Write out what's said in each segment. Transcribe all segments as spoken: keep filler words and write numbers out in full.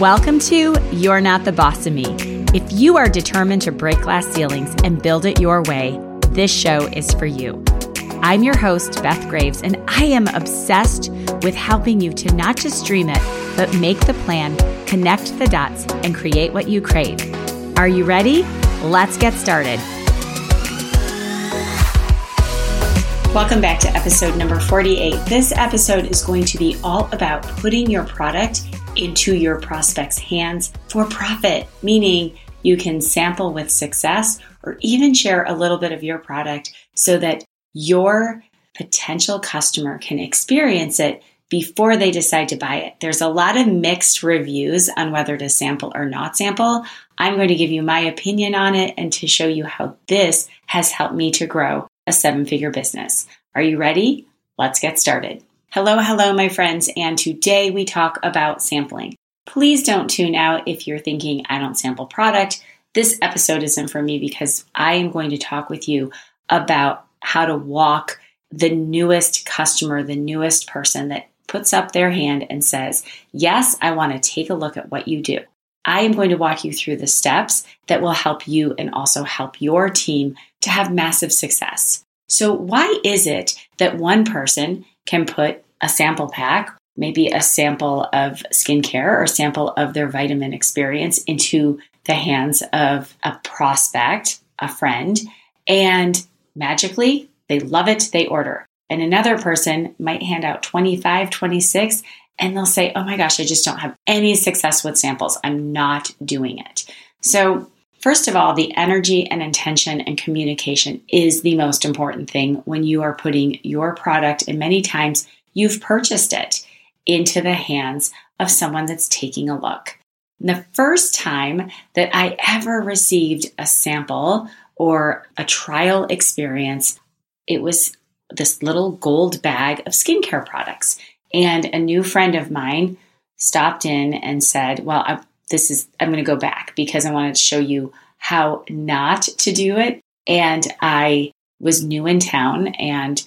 Welcome to You're Not the Boss of Me. If you are determined to break glass ceilings and build it your way, this show is for you. I'm your host, Beth Graves, and I am obsessed with helping you to not just dream it, but make the plan, connect the dots, and create what you crave. Are you ready? Let's get started. Welcome back to episode number forty-eight. This episode is going to be all about putting your product into your prospects' hands for profit, meaning you can sample with success or even share a little bit of your product so that your potential customer can experience it before they decide to buy it. There's a lot of mixed reviews on whether to sample or not sample. I'm going to give you my opinion on it and to show you how this has helped me to grow a seven-figure business. Are you ready? Let's get started. Hello, hello, my friends, and today we talk about sampling. Please don't tune out if you're thinking, I don't sample product. This episode isn't for me because I am going to talk with you about how to walk the newest customer, the newest person that puts up their hand and says, yes, I want to take a look at what you do. I am going to walk you through the steps that will help you and also help your team to have massive success. So why is it that one person can put a sample pack, maybe a sample of skincare or a sample of their vitamin experience into the hands of a prospect, a friend, and magically they love it, they order. And another person might hand out twenty-five, twenty-six, and they'll say, oh my gosh, I just don't have any success with samples. I'm not doing it. So first of all, the energy and intention and communication is the most important thing when you are putting your product, and many times you've purchased it, into the hands of someone that's taking a look. And the first time that I ever received a sample or a trial experience, it was this little gold bag of skincare products. And a new friend of mine stopped in and said, well, I, this is, I'm going to go back because I wanted to show you how not to do it. And I was new in town, and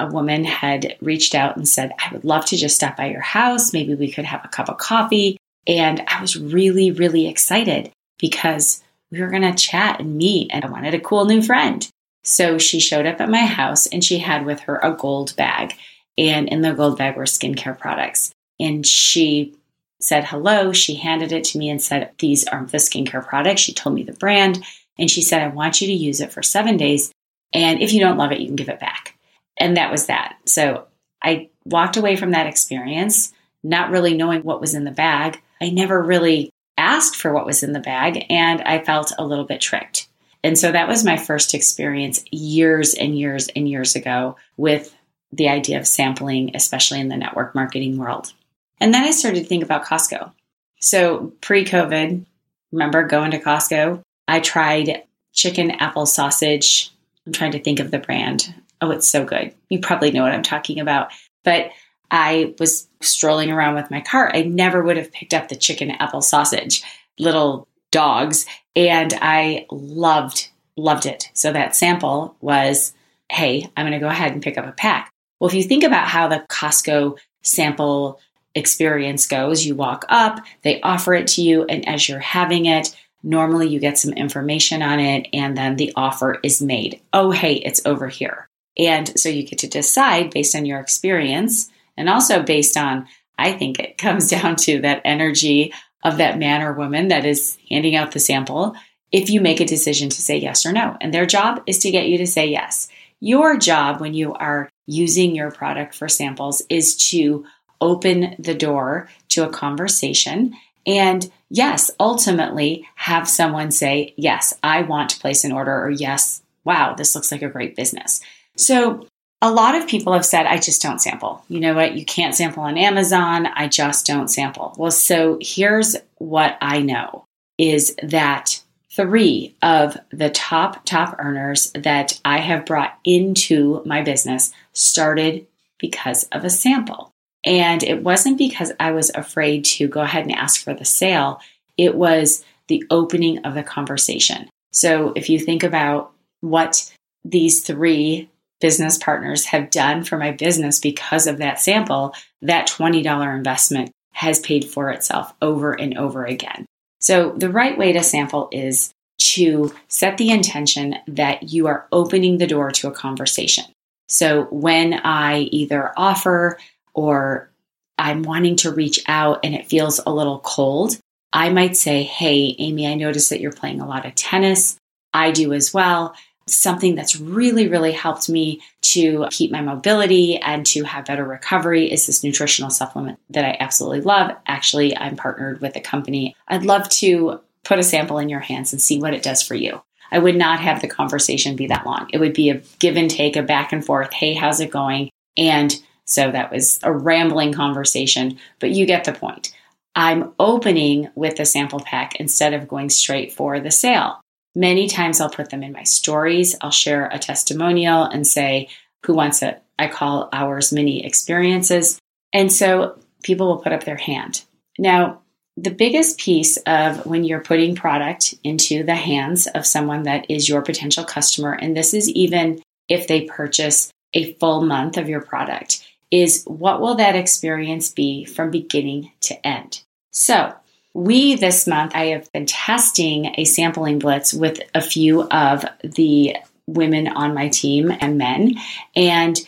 a woman had reached out and said, I would love to just stop by your house. Maybe we could have a cup of coffee. And I was really, really excited because we were going to chat and meet, and I wanted a cool new friend. So she showed up at my house, and she had with her a gold bag. And in the gold bag were skincare products. And she said hello. She handed it to me and said, these are the skincare products. She told me the brand. And she said, I want you to use it for seven days. And if you don't love it, you can give it back. And that was that. So I walked away from that experience, not really knowing what was in the bag. I never really asked for what was in the bag, and I felt a little bit tricked. And so that was my first experience years and years and years ago with the idea of sampling, especially in the network marketing world. And then I started to think about Costco. So pre-COVID, remember going to Costco? I tried chicken apple sausage. I'm trying to think of the brand. Oh, it's so good. You probably know what I'm talking about. But I was strolling around with my cart. I never would have picked up the chicken apple sausage, little dogs. And I loved, loved it. So that sample was, hey, I'm going to go ahead and pick up a pack. Well, if you think about how the Costco sample experience goes, you walk up, they offer it to you. And as you're having it, normally you get some information on it. And then the offer is made. Oh, hey, it's over here. And so you get to decide based on your experience, and also based on, I think it comes down to that energy of that man or woman that is handing out the sample, if you make a decision to say yes or no. And their job is to get you to say yes. Your job when you are using your product for samples is to open the door to a conversation and, yes, ultimately have someone say, yes, I want to place an order, or yes, wow, this looks like a great business. So a lot of people have said, I just don't sample. You know what? You can't sample on Amazon. I just don't sample. Well, so here's what I know is that three of the top, top earners that I have brought into my business started because of a sample. And it wasn't because I was afraid to go ahead and ask for the sale. It was the opening of the conversation. So if you think about what these three business partners have done for my business because of that sample, that twenty dollars investment has paid for itself over and over again. So the right way to sample is to set the intention that you are opening the door to a conversation. So when I either offer or I'm wanting to reach out and it feels a little cold, I might say, hey, Amy, I noticed that you're playing a lot of tennis. I do as well. Something that's really, really helped me to keep my mobility and to have better recovery is this nutritional supplement that I absolutely love. Actually, I'm partnered with a company. I'd love to put a sample in your hands and see what it does for you. I would not have the conversation be that long. It would be a give and take, a back and forth. Hey, how's it going? And so that was a rambling conversation, but you get the point. I'm opening with the sample pack instead of going straight for the sale. Many times I'll put them in my stories. I'll share a testimonial and say, who wants it? I call ours mini experiences. And so people will put up their hand. Now, the biggest piece of when you're putting product into the hands of someone that is your potential customer, and this is even if they purchase a full month of your product, is what will that experience be from beginning to end? So we, this month, I have been testing a sampling blitz with a few of the women on my team and men, and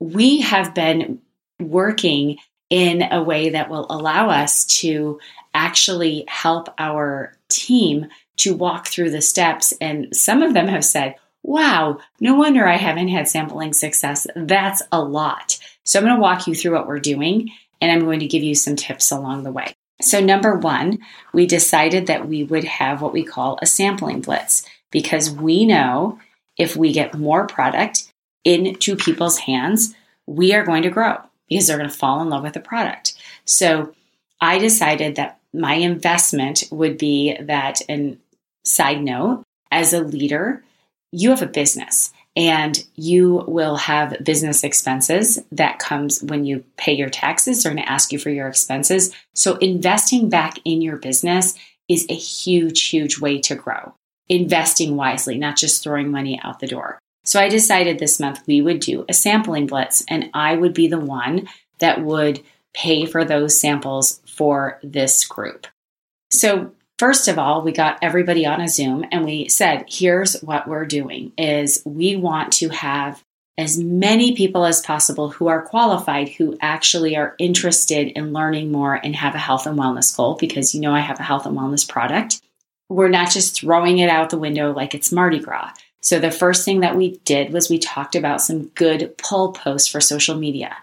we have been working in a way that will allow us to actually help our team to walk through the steps. And some of them have said, wow, no wonder I haven't had sampling success. That's a lot. So I'm going to walk you through what we're doing, and I'm going to give you some tips along the way. So number one, we decided that we would have what we call a sampling blitz, because we know if we get more product into people's hands, we are going to grow because they're going to fall in love with the product. So I decided that my investment would be that, and side note, as a leader, you have a business and you will have business expenses that comes when you pay your taxes. They're going to ask you for your expenses. So investing back in your business is a huge, huge way to grow. Investing wisely, not just throwing money out the door. So I decided this month we would do a sampling blitz, and I would be the one that would pay for those samples for this group. So first of all, we got everybody on a Zoom and we said, here's what we're doing is we want to have as many people as possible who are qualified, who actually are interested in learning more and have a health and wellness goal, because you know I have a health and wellness product. We're not just throwing it out the window like it's Mardi Gras. So the first thing that we did was we talked about some good pull posts for social media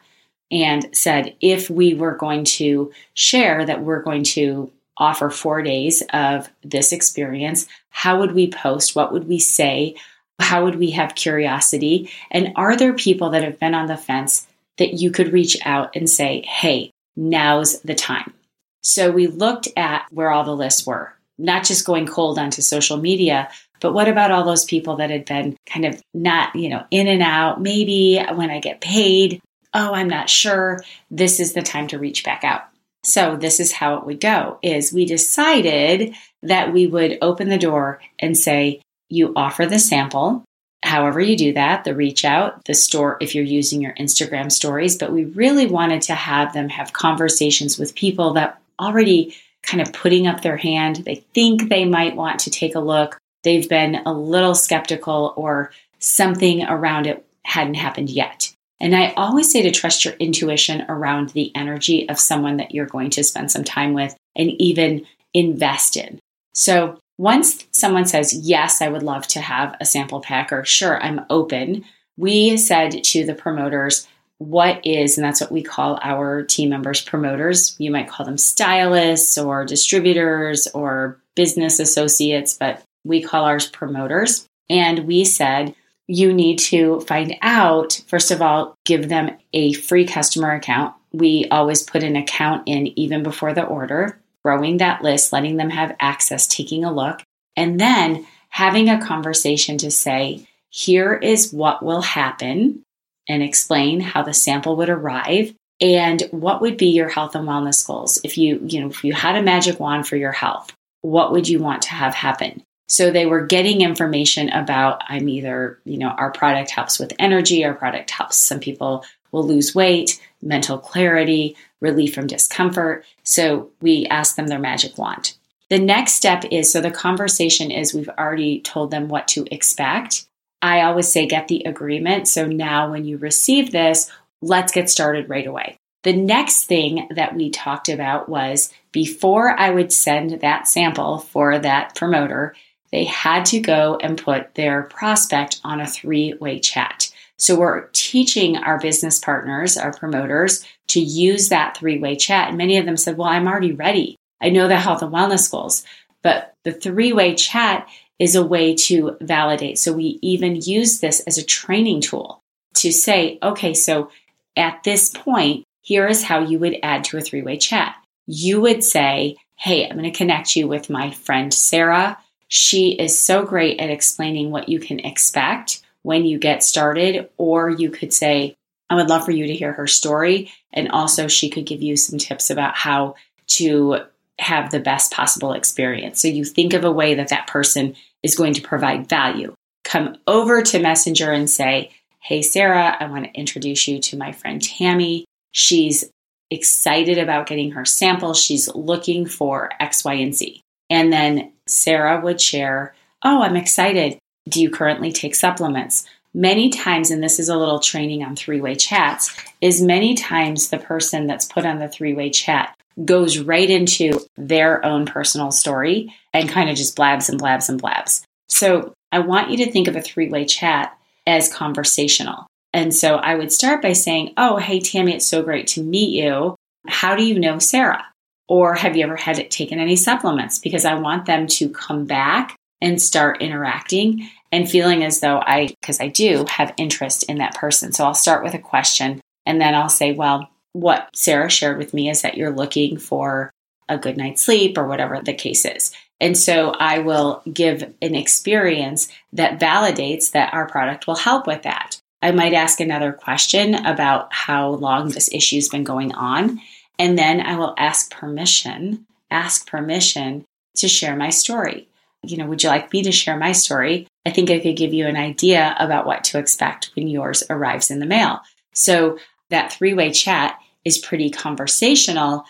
and said if we were going to share that we're going to offer four days of this experience, how would we post? What would we say? How would we have curiosity? And are there people that have been on the fence that you could reach out and say, hey, now's the time? So we looked at where all the lists were, not just going cold onto social media, but what about all those people that had been kind of not, you know, in and out, maybe when I get paid, oh, I'm not sure, this is the time to reach back out. So this is how it would go, is we decided that we would open the door and say, you offer the sample, however you do that, the reach out, the store, if you're using your Instagram stories, but we really wanted to have them have conversations with people that already kind of putting up their hand, they think they might want to take a look, they've been a little skeptical or something around it hadn't happened yet. And I always say to trust your intuition around the energy of someone that you're going to spend some time with and even invest in. So once someone says, yes, I would love to have a sample pack, or sure, I'm open, we said to the promoters, what is, and that's what we call our team members promoters. You might call them stylists or distributors or business associates, but we call ours promoters. And we said, you need to find out, first of all, give them a free customer account. We always put an account in even before the order, growing that list, letting them have access, taking a look, and then having a conversation to say, here is what will happen, and explain how the sample would arrive and what would be your health and wellness goals. If you, you know, if you had a magic wand for your health, what would you want to have happen? So they were getting information about I'm either, you know, our product helps with energy, our product helps some people will lose weight, mental clarity, relief from discomfort. So we ask them their magic wand. The next step is, so the conversation is we've already told them what to expect. I always say get the agreement. So now when you receive this, let's get started right away. The next thing that we talked about was before I would send that sample for that promoter, they had to go and put their prospect on a three-way chat. So we're teaching our business partners, our promoters, to use that three-way chat. And many of them said, well, I'm already ready. I know the health and wellness goals. But the three-way chat is a way to validate. So we even use this as a training tool to say, okay, so at this point, here is how you would add to a three-way chat. You would say, hey, I'm going to connect you with my friend Sarah. She is so great at explaining what you can expect when you get started. Or you could say, I would love for you to hear her story. And also she could give you some tips about how to have the best possible experience. So you think of a way that that person is going to provide value. Come over to Messenger and say, hey, Sarah, I want to introduce you to my friend Tammy. She's excited about getting her sample. She's looking for X, Y, and Z. And then Sarah would share, oh, I'm excited. Do you currently take supplements? Many times, and this is a little training on three-way chats, is many times the person that's put on the three-way chat goes right into their own personal story and kind of just blabs and blabs and blabs. So I want you to think of a three-way chat as conversational. And so I would start by saying, oh, hey, Tammy, it's so great to meet you. How do you know Sarah? Or have you ever had it taken any supplements? Because I want them to come back and start interacting and feeling as though I, because I do have interest in that person. So I'll start with a question and then I'll say, well, what Sarah shared with me is that you're looking for a good night's sleep or whatever the case is. And so I will give an experience that validates that our product will help with that. I might ask another question about how long this issue's been going on. And then I will ask permission, ask permission to share my story. You know, would you like me to share my story? I think I could give you an idea about what to expect when yours arrives in the mail. So that three-way chat is pretty conversational,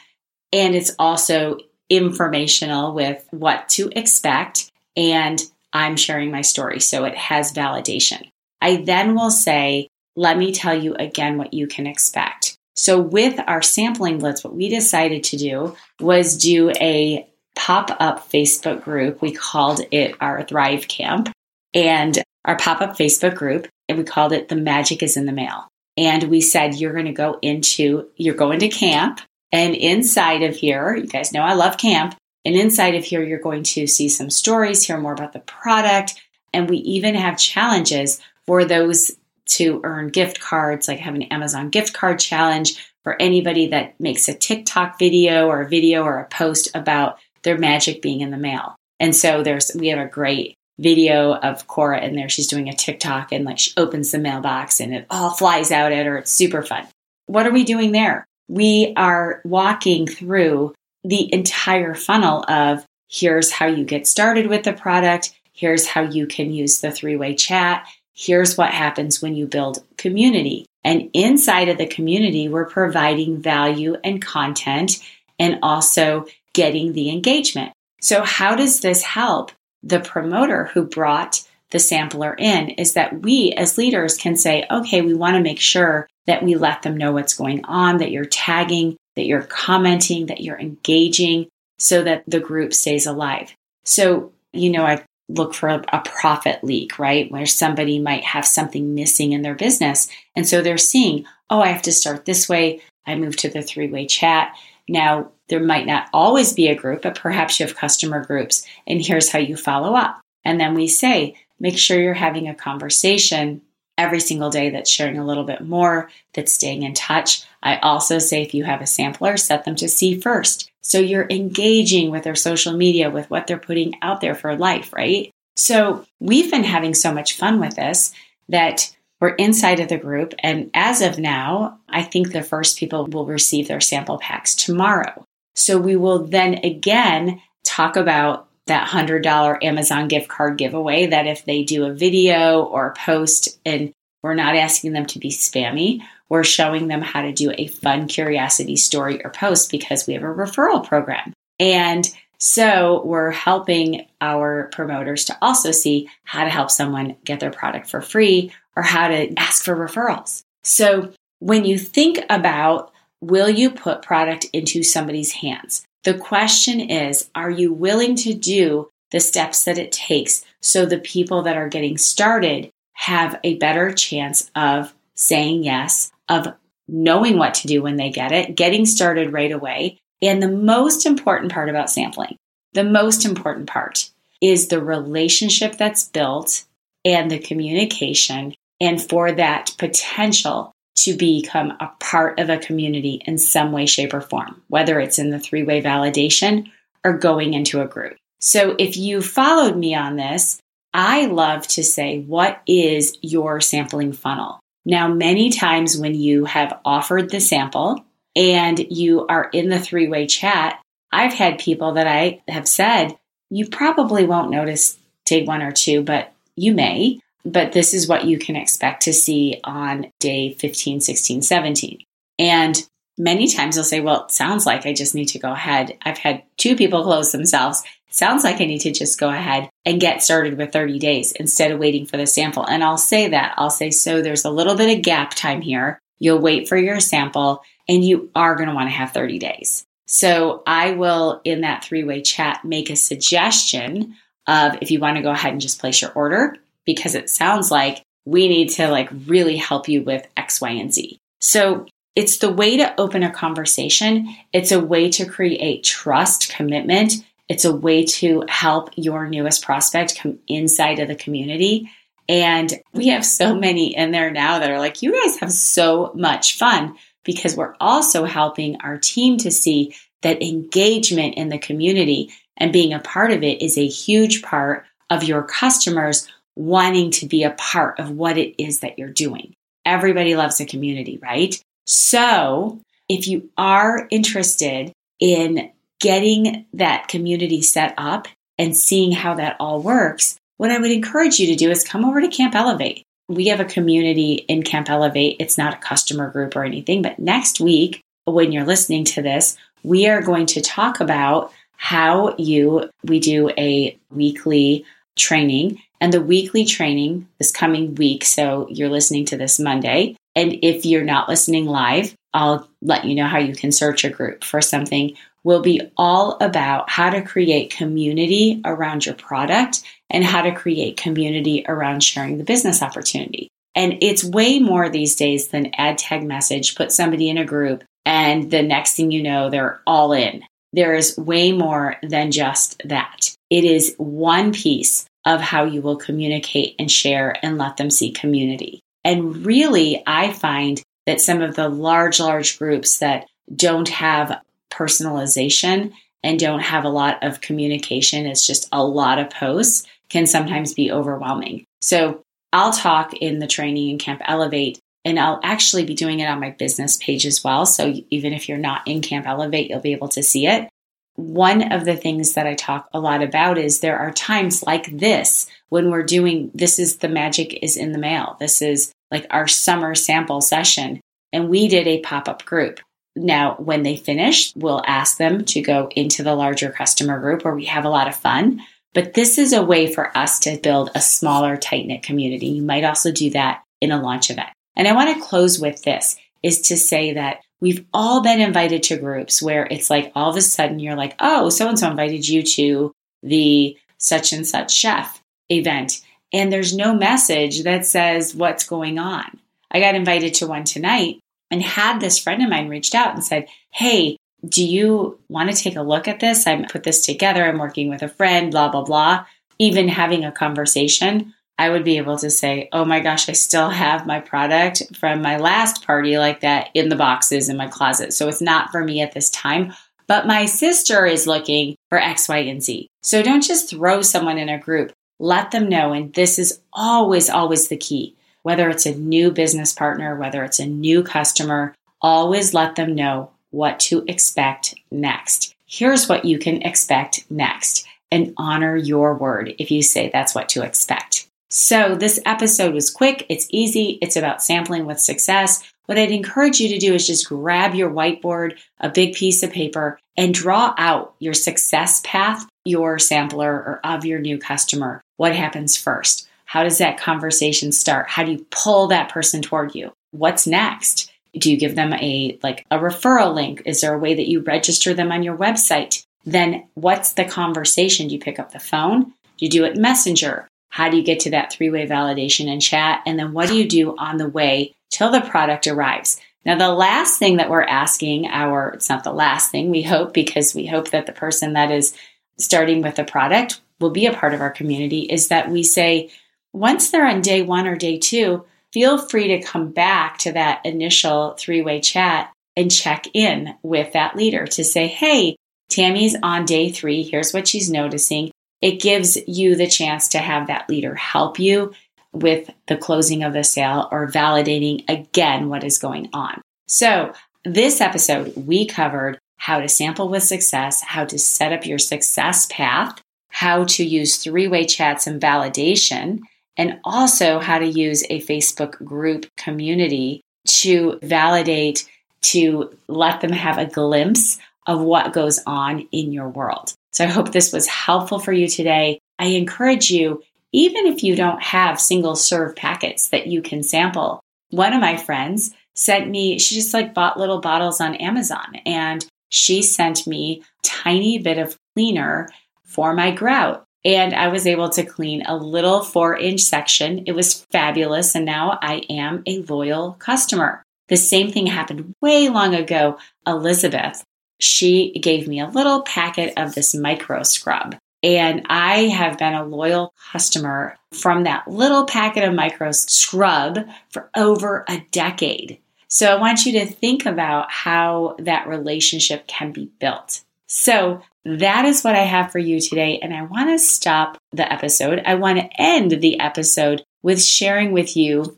and it's also informational with what to expect, and I'm sharing my story, so it has validation. I then will say, let me tell you again what you can expect. So with our sampling blitz, what we decided to do was do a pop-up Facebook group. We called it our Thrive Camp, and our pop-up Facebook group, and we called it The Magic is in the Mail. And we said, you're going to go into, you're going to camp, and inside of here, you guys know I love camp, and inside of here, you're going to see some stories, hear more about the product, and we even have challenges for those to earn gift cards, like have an Amazon gift card challenge for anybody that makes a TikTok video or a video or a post about their magic being in the mail. And so there's, we have a great video of Cora in there. She's doing a TikTok and like she opens the mailbox and it all flies out at her. It's super fun. What are we doing there? We are walking through the entire funnel of here's how you get started with the product. Here's how you can use the three-way chat. Here's what happens when you build community. And inside of the community, we're providing value and content and also getting the engagement. So how does this help the promoter who brought the sampler in? Is that we as leaders can say, okay, we want to make sure that we let them know what's going on, that you're tagging, that you're commenting, that you're engaging so that the group stays alive. So, you know, I look for a, a profit leak, right? Where somebody might have something missing in their business. And so they're seeing, oh, I have to start this way. I move to the three-way chat. Now, there might not always be a group, but perhaps you have customer groups. And here's how you follow up. And then we say, make sure you're having a conversation every single day that's sharing a little bit more, that's staying in touch. I also say if you have a sampler, set them to see first. So you're engaging with their social media, with what they're putting out there for life, right? So we've been having so much fun with this that we're inside of the group. And as of now, I think the first people will receive their sample packs tomorrow. So we will then again talk about that one hundred dollars Amazon gift card giveaway, that if they do a video or a post, and we're not asking them to be spammy, We're showing them how to do a fun curiosity story or post because we have a referral program. And so we're helping our promoters to also see how to help someone get their product for free or how to ask for referrals. So when you think about, will you put product into somebody's hands? The question is, are you willing to do the steps that it takes so the people that are getting started have a better chance of saying yes, of knowing what to do when they get it, getting started right away? And the most important part about sampling, the most important part is the relationship that's built and the communication, and for that potential to become a part of a community in some way, shape, or form, whether it's in the three-way validation or going into a group. So if you followed me on this, I love to say, what is your sampling funnel? Now, many times when you have offered the sample and you are in the three-way chat, I've had people that I have said, you probably won't notice day one or two, but you may. But this is what you can expect to see on day fifteen, sixteen, seventeen. And many times they'll say, well, it sounds like I just need to go ahead. I've had two people close themselves. Sounds like I need to just go ahead and get started with thirty days instead of waiting for the sample. And I'll say that. I'll say, so there's a little bit of gap time here. You'll wait for your sample and you are going to want to have thirty days. So I will, in that three-way chat, make a suggestion of if you want to go ahead and just place your order, because it sounds like we need to like really help you with X, Y, and Z. So it's the way to open a conversation. It's a way to create trust, commitment. It's a way to help your newest prospect come inside of the community. And we have so many in there now that are like, you guys have so much fun, because we're also helping our team to see that engagement in the community and being a part of it is a huge part of your customers wanting to be a part of what it is that you're doing. Everybody loves a community, right? So if you are interested in getting that community set up and seeing how that all works, what I would encourage you to do is come over to Camp Elevate. We have a community in Camp Elevate. It's not a customer group or anything, but next week, when you're listening to this, we are going to talk about how you, we do a weekly training. And the weekly training this coming week, so you're listening to this Monday. And if you're not listening live, I'll let you know how you can search a group for something, will be all about how to create community around your product and how to create community around sharing the business opportunity. And it's way more these days than ad tag message, put somebody in a group, and the next thing you know, they're all in. There is way more than just that. It is one piece of how you will communicate and share and let them see community. And really, I find that some of the large, large groups that don't have personalization and don't have a lot of communication, it's just a lot of posts, can sometimes be overwhelming. So I'll talk in the training in Camp Elevate, and I'll actually be doing it on my business page as well. So even if you're not in Camp Elevate, you'll be able to see it. One of the things that I talk a lot about is there are times like this when we're doing, this is The Magic is in the Mail. This is like our summer sample session. And we did a pop-up group. Now, when they finish, we'll ask them to go into the larger customer group where we have a lot of fun. But this is a way for us to build a smaller, tight-knit community. You might also do that in a launch event. And I want to close with this, is to say that we've all been invited to groups where it's like all of a sudden you're like, oh, so-and-so invited you to the such and such chef event. And there's no message that says what's going on. I got invited to one tonight and had this friend of mine reached out and said, hey, do you want to take a look at this? I put this together. I'm working with a friend, blah, blah, blah. Even having a conversation, I would be able to say, oh my gosh, I still have my product from my last party like that in the boxes in my closet. So it's not for me at this time, but my sister is looking for X, Y, and Z. So don't just throw someone in a group. Let them know. And this is always, always the key. Whether it's a new business partner, whether it's a new customer, always let them know what to expect next. Here's what you can expect next, and honor your word if you say that's what to expect. So this episode was quick, it's easy, it's about sampling with success. What I'd encourage you to do is just grab your whiteboard, a big piece of paper, and draw out your success path, your sampler or of your new customer. What happens first? How does that conversation start? How do you pull that person toward you? What's next? Do you give them a like a referral link? Is there a way that you register them on your website? Then what's the conversation? Do you pick up the phone? Do you do it Messenger? How do you get to that three-way validation and chat? And then what do you do on the way till the product arrives? Now, the last thing that we're asking our, it's not the last thing, we hope, because we hope that the person that is starting with the product will be a part of our community, is that we say, once they're on day one or day two, feel free to come back to that initial three-way chat and check in with that leader to say, hey, Tammy's on day three. Here's what she's noticing. It gives you the chance to have that leader help you with the closing of the sale or validating again what is going on. So this episode, we covered how to sample with success, how to set up your success path, how to use three-way chats and validation, and also how to use a Facebook group community to validate, to let them have a glimpse of what goes on in your world. So I hope this was helpful for you today. I encourage you, even if you don't have single serve packets that you can sample. One of my friends sent me, she just like bought little bottles on Amazon, and she sent me a tiny bit of cleaner for my grout. And I was able to clean a little four inch section. It was fabulous. And now I am a loyal customer. The same thing happened way long ago. Elizabeth, she gave me a little packet of this micro scrub, and I have been a loyal customer from that little packet of micro scrub for over a decade. So I want you to think about how that relationship can be built. So that is what I have for you today. And I want to stop the episode. I want to end the episode with sharing with you.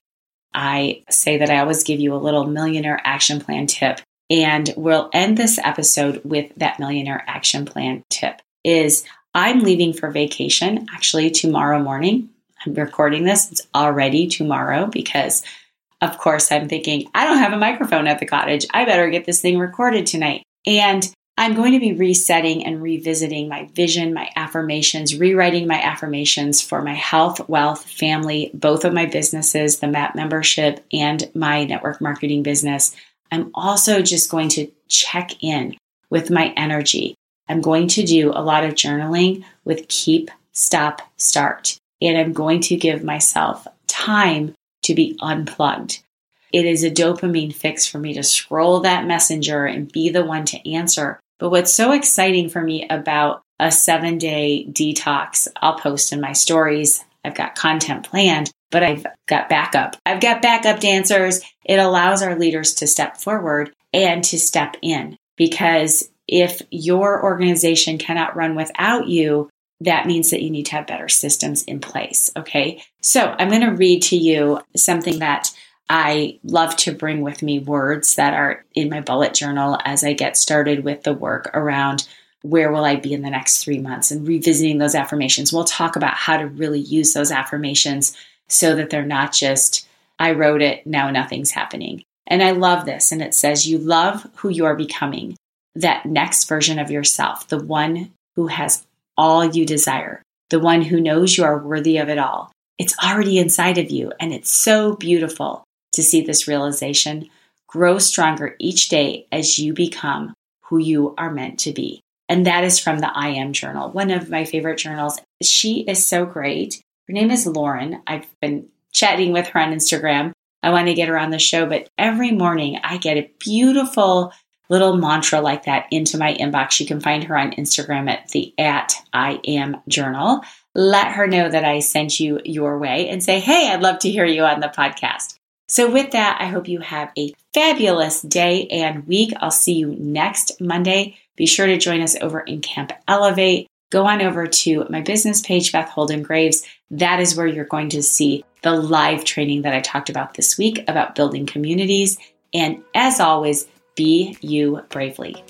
I say that I always give you a little millionaire action plan tip. And we'll end this episode with that millionaire action plan tip is I'm leaving for vacation actually tomorrow morning. I'm recording this. It's already tomorrow because, of course, I'm thinking, I don't have a microphone at the cottage. I better get this thing recorded tonight. And I'm going to be resetting and revisiting my vision, my affirmations, rewriting my affirmations for my health, wealth, family, both of my businesses, the M A P membership and my network marketing business. I'm also just going to check in with my energy. I'm going to do a lot of journaling with keep, stop, start. And I'm going to give myself time to be unplugged. It is a dopamine fix for me to scroll that messenger and be the one to answer. But what's so exciting for me about a seven-day detox, I'll post in my stories. I've got content planned, but I've got backup. I've got backup dancers. It allows our leaders to step forward and to step in, because if your organization cannot run without you, that means that you need to have better systems in place. Okay. So I'm going to read to you something that I love to bring with me, words that are in my bullet journal as I get started with the work around where will I be in the next three months and revisiting those affirmations. We'll talk about how to really use those affirmations so that they're not just, I wrote it, now nothing's happening. And I love this. And it says, you love who you are becoming, that next version of yourself, the one who has all you desire, the one who knows you are worthy of it all. It's already inside of you. And it's so beautiful to see this realization grow stronger each day as you become who you are meant to be. And that is from the I Am Journal, one of my favorite journals. She is so great. Her name is Lauren. I've been chatting with her on Instagram. I want to get her on the show, but every morning I get a beautiful little mantra like that into my inbox. You can find her on Instagram at the at I Am Journal. Let her know that I sent you your way and say, hey, I'd love to hear you on the podcast. So with that, I hope you have a fabulous day and week. I'll see you next Monday. Be sure to join us over in Camp Elevate. Go on over to my business page, Beth Holden Graves. That is where you're going to see the live training that I talked about this week about building communities. And as always, be you bravely.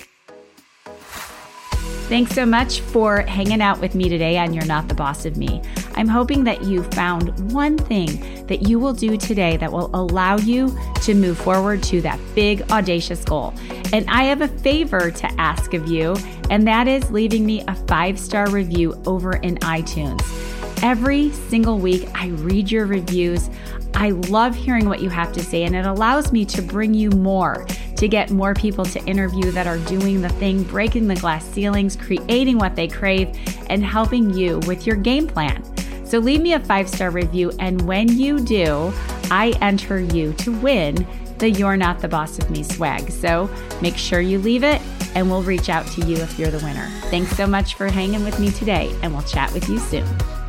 Thanks so much for hanging out with me today on You're Not the Boss of Me. I'm hoping that you found one thing that you will do today that will allow you to move forward to that big, audacious goal. And I have a favor to ask of you, and that is leaving me a five-star review over in iTunes. Every single week, I read your reviews. I love hearing what you have to say, and it allows me to bring you more, to get more people to interview that are doing the thing, breaking the glass ceilings, creating what they crave, and helping you with your game plan. So leave me a five-star review, and when you do, I enter you to win the You're Not the Boss of Me swag. So make sure you leave it, and we'll reach out to you if you're the winner. Thanks so much for hanging with me today, and we'll chat with you soon.